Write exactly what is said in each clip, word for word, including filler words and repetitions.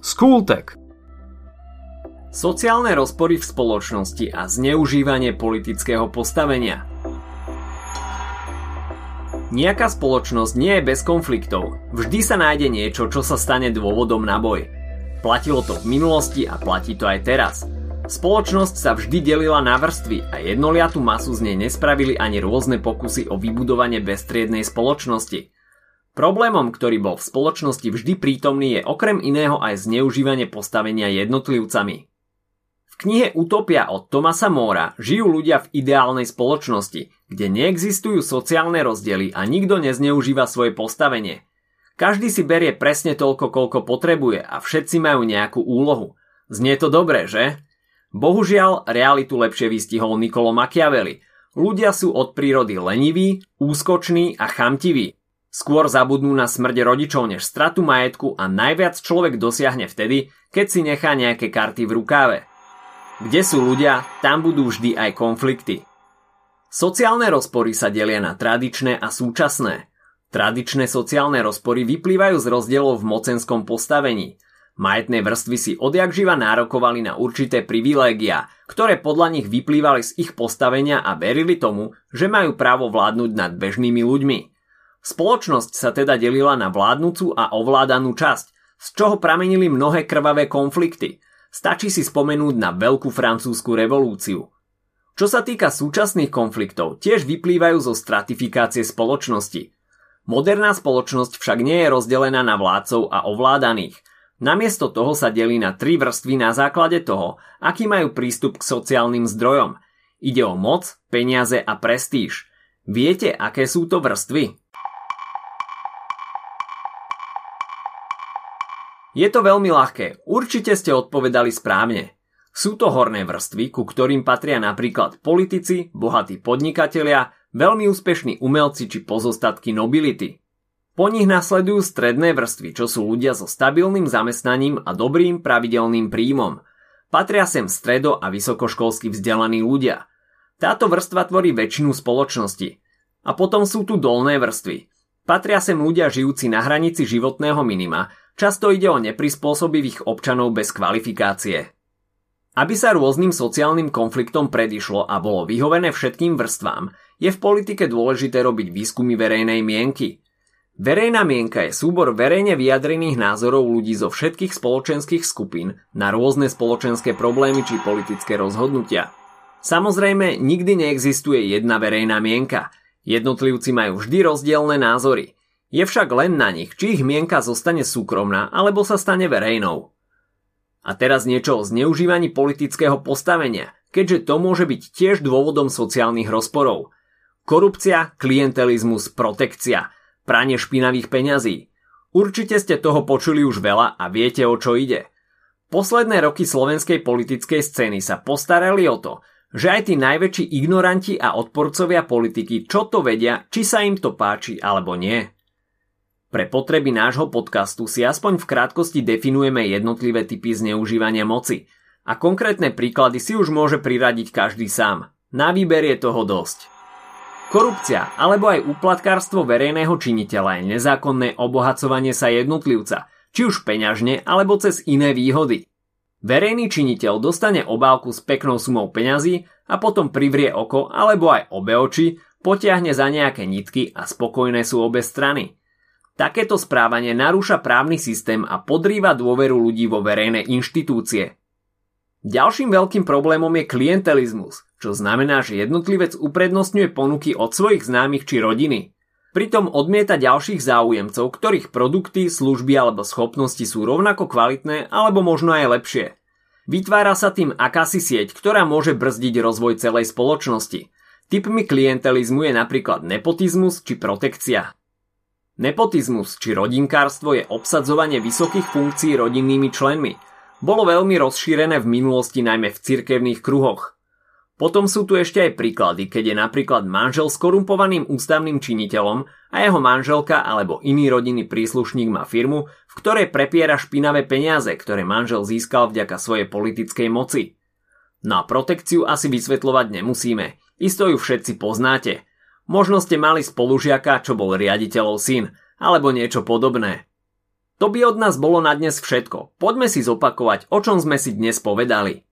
Coolteg. Sociálne rozpory v spoločnosti a zneužívanie politického postavenia. Nejaká spoločnosť nie je bez konfliktov. Vždy sa nájde niečo, čo sa stane dôvodom na boj. Platilo to v minulosti a platí to aj teraz. Spoločnosť sa vždy delila na vrstvy a jednoliatú masu z nej nespravili ani rôzne pokusy o vybudovanie beztriednej spoločnosti. Problémom, ktorý bol v spoločnosti vždy prítomný, je okrem iného aj zneužívanie postavenia jednotlivcami. V knihe Utopia od Tomáša Mora žijú ľudia v ideálnej spoločnosti, kde neexistujú sociálne rozdiely a nikto nezneužíva svoje postavenie. Každý si berie presne toľko, koľko potrebuje a všetci majú nejakú úlohu. Znie to dobre, že? Bohužiaľ, realitu lepšie vystihol Niccolò Machiavelli. Ľudia sú od prírody leniví, úskoční a chamtiví. Skôr zabudnú na smrť rodičov než stratu majetku a najviac človek dosiahne vtedy, keď si nechá nejaké karty v rukáve. Kde sú ľudia, tam budú vždy aj konflikty. Sociálne rozpory sa delia na tradičné a súčasné. Tradičné sociálne rozpory vyplývajú z rozdielov v mocenskom postavení. Majetné vrstvy si odjakživa nárokovali na určité privilégia, ktoré podľa nich vyplývali z ich postavenia a verili tomu, že majú právo vládnuť nad bežnými ľuďmi. Spoločnosť sa teda delila na vládnucu a ovládanú časť, z čoho pramenili mnohé krvavé konflikty. Stačí si spomenúť na Veľkú francúzsku revolúciu. Čo sa týka súčasných konfliktov, tiež vyplývajú zo stratifikácie spoločnosti. Moderná spoločnosť však nie je rozdelená na vládcov a ovládaných. Namiesto toho sa delí na tri vrstvy na základe toho, aký majú prístup k sociálnym zdrojom. Ide o moc, peniaze a prestíž. Viete, aké sú to vrstvy? Je to veľmi ľahké, určite ste odpovedali správne. Sú to horné vrstvy, ku ktorým patria napríklad politici, bohatí podnikatelia, veľmi úspešní umelci či pozostatky nobility. Po nich nasledujú stredné vrstvy, čo sú ľudia so stabilným zamestnaním a dobrým pravidelným príjmom. Patria sem stredo- a vysokoškolsky vzdelaní ľudia. Táto vrstva tvorí väčšinu spoločnosti. A potom sú tu dolné vrstvy. Patria sem ľudia žijúci na hranici životného minima. Často ide o neprispôsobivých občanov bez kvalifikácie. Aby sa rôznym sociálnym konfliktom predišlo a bolo vyhovené všetkým vrstvám, je v politike dôležité robiť výskumy verejnej mienky. Verejná mienka je súbor verejne vyjadrených názorov ľudí zo všetkých spoločenských skupín na rôzne spoločenské problémy či politické rozhodnutia. Samozrejme, nikdy neexistuje jedna verejná mienka. Jednotlivci majú vždy rozdielne názory. Je však len na nich, či ich mienka zostane súkromná, alebo sa stane verejnou. A teraz niečo o zneužívaní politického postavenia, keďže to môže byť tiež dôvodom sociálnych rozporov. Korupcia, klientelizmus, protekcia, pranie špinavých peňazí. Určite ste toho počuli už veľa a viete, o čo ide. Posledné roky slovenskej politickej scény sa postarali o to, že aj tí najväčší ignoranti a odporcovia politiky čo to vedia, či sa im to páči alebo nie. Pre potreby nášho podcastu si aspoň v krátkosti definujeme jednotlivé typy zneužívania moci a konkrétne príklady si už môže priradiť každý sám. Na výber je toho dosť. Korupcia alebo aj úplatkárstvo verejného činiteľa je nezákonné obohacovanie sa jednotlivca, či už peňažne alebo cez iné výhody. Verejný činiteľ dostane obálku s peknou sumou peňazí a potom privrie oko alebo aj obe oči, potiahne za nejaké nitky a spokojné sú obe strany. Takéto správanie narúša právny systém a podrýva dôveru ľudí vo verejné inštitúcie. Ďalším veľkým problémom je klientelizmus, čo znamená, že jednotlivec uprednostňuje ponuky od svojich známych či rodiny. Pritom odmieta ďalších záujemcov, ktorých produkty, služby alebo schopnosti sú rovnako kvalitné alebo možno aj lepšie. Vytvára sa tým akási sieť, ktorá môže brzdiť rozvoj celej spoločnosti. Typmi klientelizmu je napríklad nepotizmus či protekcia. Nepotizmus či rodinkárstvo je obsadzovanie vysokých funkcií rodinnými členmi. Bolo veľmi rozšírené v minulosti najmä v cirkevných kruhoch. Potom sú tu ešte aj príklady, keď je napríklad manžel s korumpovaným ústavným činiteľom a jeho manželka alebo iný rodinný príslušník má firmu, v ktorej prepiera špinavé peniaze, ktoré manžel získal vďaka svojej politickej moci. No a protekciu asi vysvetľovať nemusíme, isto ju všetci poznáte. Možno ste mali spolužiaka, čo bol riaditeľov syn, alebo niečo podobné. To by od nás bolo na dnes všetko. Poďme si zopakovať, o čom sme si dnes povedali.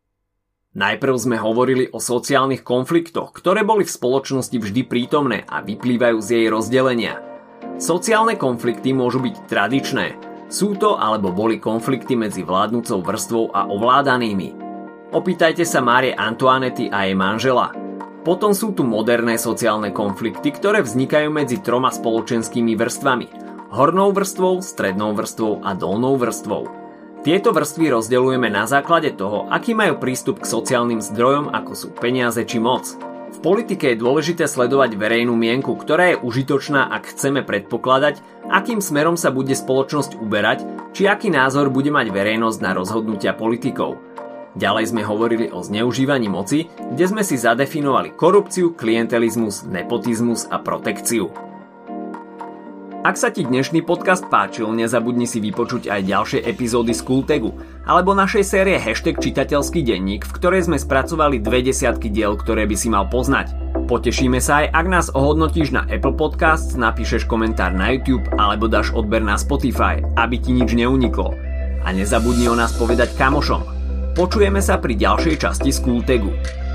Najprv sme hovorili o sociálnych konfliktoch, ktoré boli v spoločnosti vždy prítomné a vyplývajú z jej rozdelenia. Sociálne konflikty môžu byť tradičné. Sú to alebo boli konflikty medzi vládnucou vrstvou a ovládanými. Opýtajte sa Márie Antoanety a jej manžela. Potom sú tu moderné sociálne konflikty, ktoré vznikajú medzi troma spoločenskými vrstvami. Hornou vrstvou, strednou vrstvou a dolnou vrstvou. Tieto vrstvy rozdeľujeme na základe toho, aký majú prístup k sociálnym zdrojom, ako sú peniaze či moc. V politike je dôležité sledovať verejnú mienku, ktorá je užitočná, ak chceme predpokladať, akým smerom sa bude spoločnosť uberať, či aký názor bude mať verejnosť na rozhodnutia politikov. Ďalej sme hovorili o zneužívaní moci, kde sme si zadefinovali korupciu, klientelizmus, nepotizmus a protekciu. Ak sa ti dnešný podcast páčil, nezabudni si vypočuť aj ďalšie epizódy z Cooltegu alebo našej série hashtag čitateľský denník, v ktorej sme spracovali dve desiatky diel, ktoré by si mal poznať. Potešíme sa aj, ak nás ohodnotíš na Apple Podcasts, napíšeš komentár na YouTube alebo dáš odber na Spotify, aby ti nič neuniklo. A nezabudni o nás povedať kamošom. Počujeme sa pri ďalšej časti z Cooltegu.